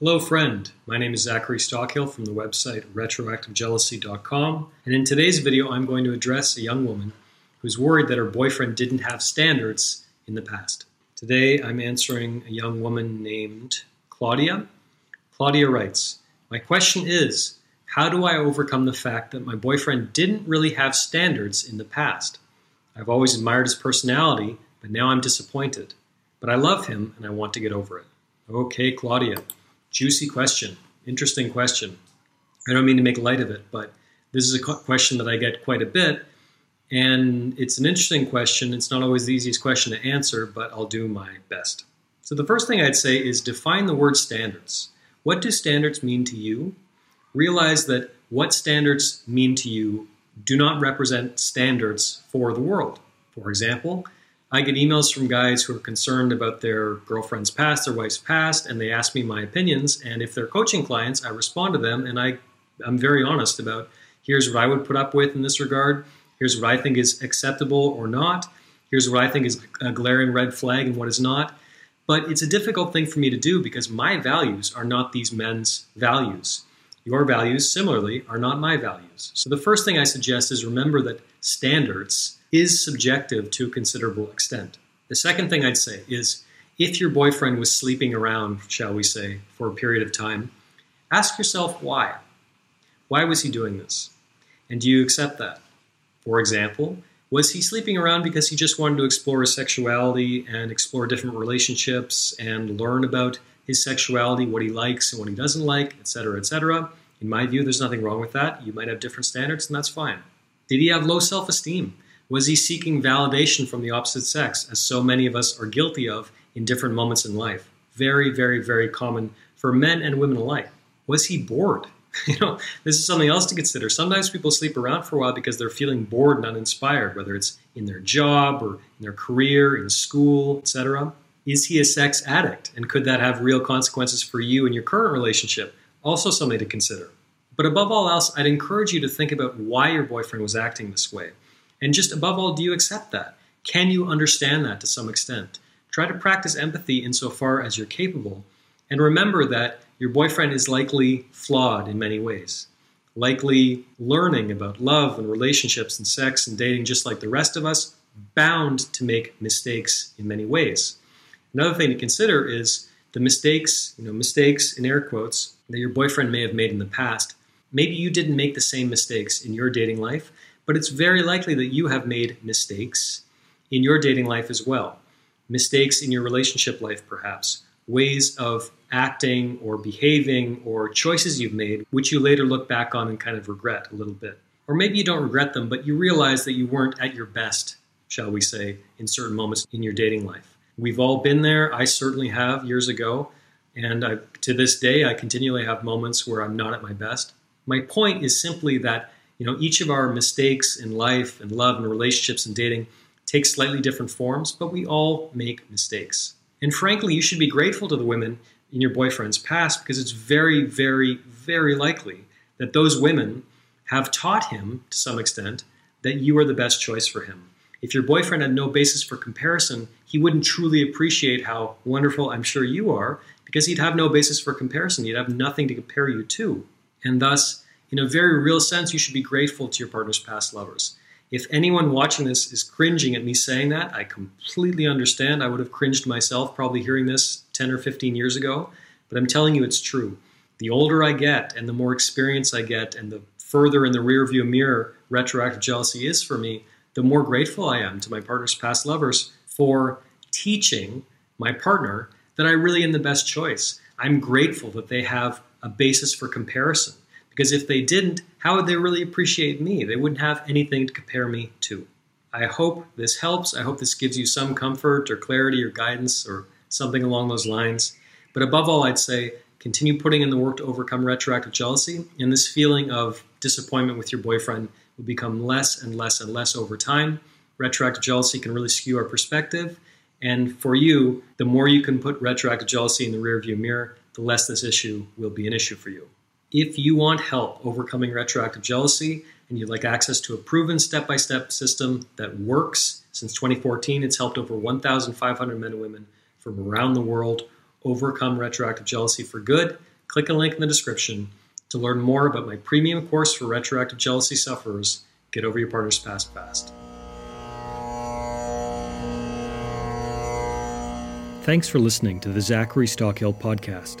Hello friend, my name is Zachary Stockill from the website retroactivejealousy.com, and in today's video I'm going to address a young woman who's worried that her boyfriend didn't have standards in the past. Today I'm answering a young woman named Claudia. Claudia writes, "My question is, how do I overcome the fact that my boyfriend didn't really have standards in the past? I've always admired his personality, but now I'm disappointed. But I love him and I want to get over it." Okay, Claudia. Juicy question. Interesting question. I don't mean to make light of it, but this is a question that I get quite a bit, and it's an interesting question. It's not always the easiest question to answer, but I'll do my best. So the first thing I'd say is define the word standards. What do standards mean to you? Realize that what standards mean to you do not represent standards for the world. For example, I get emails from guys who are concerned about their girlfriend's past, their wife's past, and they ask me my opinions. And if they're coaching clients, I respond to them, and I'm very honest about, here's what I would put up with in this regard. Here's what I think is acceptable or not. Here's what I think is a glaring red flag and what is not. But it's a difficult thing for me to do because my values are not these men's values. Your values, similarly, are not my values. So the first thing I suggest is remember that standards is subjective to a considerable extent. The second thing I'd say is, if your boyfriend was sleeping around, shall we say, for a period of time, ask yourself why. Why was he doing this? And do you accept that? For example, was he sleeping around because he just wanted to explore his sexuality and explore different relationships and learn about his sexuality, what he likes and what he doesn't like, etc., etc.? In my view, there's nothing wrong with that. You might have different standards, and that's fine. Did he have low self-esteem? Was he seeking validation from the opposite sex, as so many of us are guilty of in different moments in life? Very, very, very common for men and women alike. Was he bored? This is something else to consider. Sometimes people sleep around for a while because they're feeling bored and uninspired, whether it's in their job or in their career, in school, etc. Is he a sex addict? And could that have real consequences for you in your current relationship? Also something to consider. But above all else, I'd encourage you to think about why your boyfriend was acting this way. And just above all, do you accept that? Can you understand that to some extent? Try to practice empathy insofar as you're capable, and remember that your boyfriend is likely flawed in many ways, likely learning about love and relationships and sex and dating just like the rest of us, bound to make mistakes in many ways. Another thing to consider is the mistakes, mistakes in air quotes, that your boyfriend may have made in the past. Maybe you didn't make the same mistakes in your dating life, but it's very likely that you have made mistakes in your dating life as well. Mistakes in your relationship life, perhaps. Ways of acting or behaving or choices you've made, which you later look back on and kind of regret a little bit. Or maybe you don't regret them, but you realize that you weren't at your best, shall we say, in certain moments in your dating life. We've all been there. I certainly have years ago. And to this day, I continually have moments where I'm not at my best. My point is simply that each of our mistakes in life and love and relationships and dating takes slightly different forms, but we all make mistakes. And frankly, you should be grateful to the women in your boyfriend's past because it's very, very, very likely that those women have taught him, to some extent, that you are the best choice for him. If your boyfriend had no basis for comparison, he wouldn't truly appreciate how wonderful I'm sure you are because he'd have no basis for comparison. He'd have nothing to compare you to. And thus, in a very real sense, you should be grateful to your partner's past lovers. If anyone watching this is cringing at me saying that, I completely understand. I would have cringed myself probably hearing this 10 or 15 years ago, but I'm telling you it's true. The older I get and the more experience I get and the further in the rearview mirror retroactive jealousy is for me, the more grateful I am to my partner's past lovers for teaching my partner that I really am the best choice. I'm grateful that they have a basis for comparison. Because if they didn't, how would they really appreciate me? They wouldn't have anything to compare me to. I hope this helps. I hope this gives you some comfort or clarity or guidance or something along those lines. But above all, I'd say continue putting in the work to overcome retroactive jealousy, and this feeling of disappointment with your boyfriend will become less and less and less over time. Retroactive jealousy can really skew our perspective, and for you, the more you can put retroactive jealousy in the rearview mirror, the less this issue will be an issue for you. If you want help overcoming retroactive jealousy and you'd like access to a proven step-by-step system that works, since 2014, it's helped over 1,500 men and women from around the world Overcome Retroactive Jealousy for Good, click a link in the description to learn more about my premium course for retroactive jealousy sufferers, Get Over Your Partner's Past Fast. Thanks for listening to the Zachary Stockill podcast.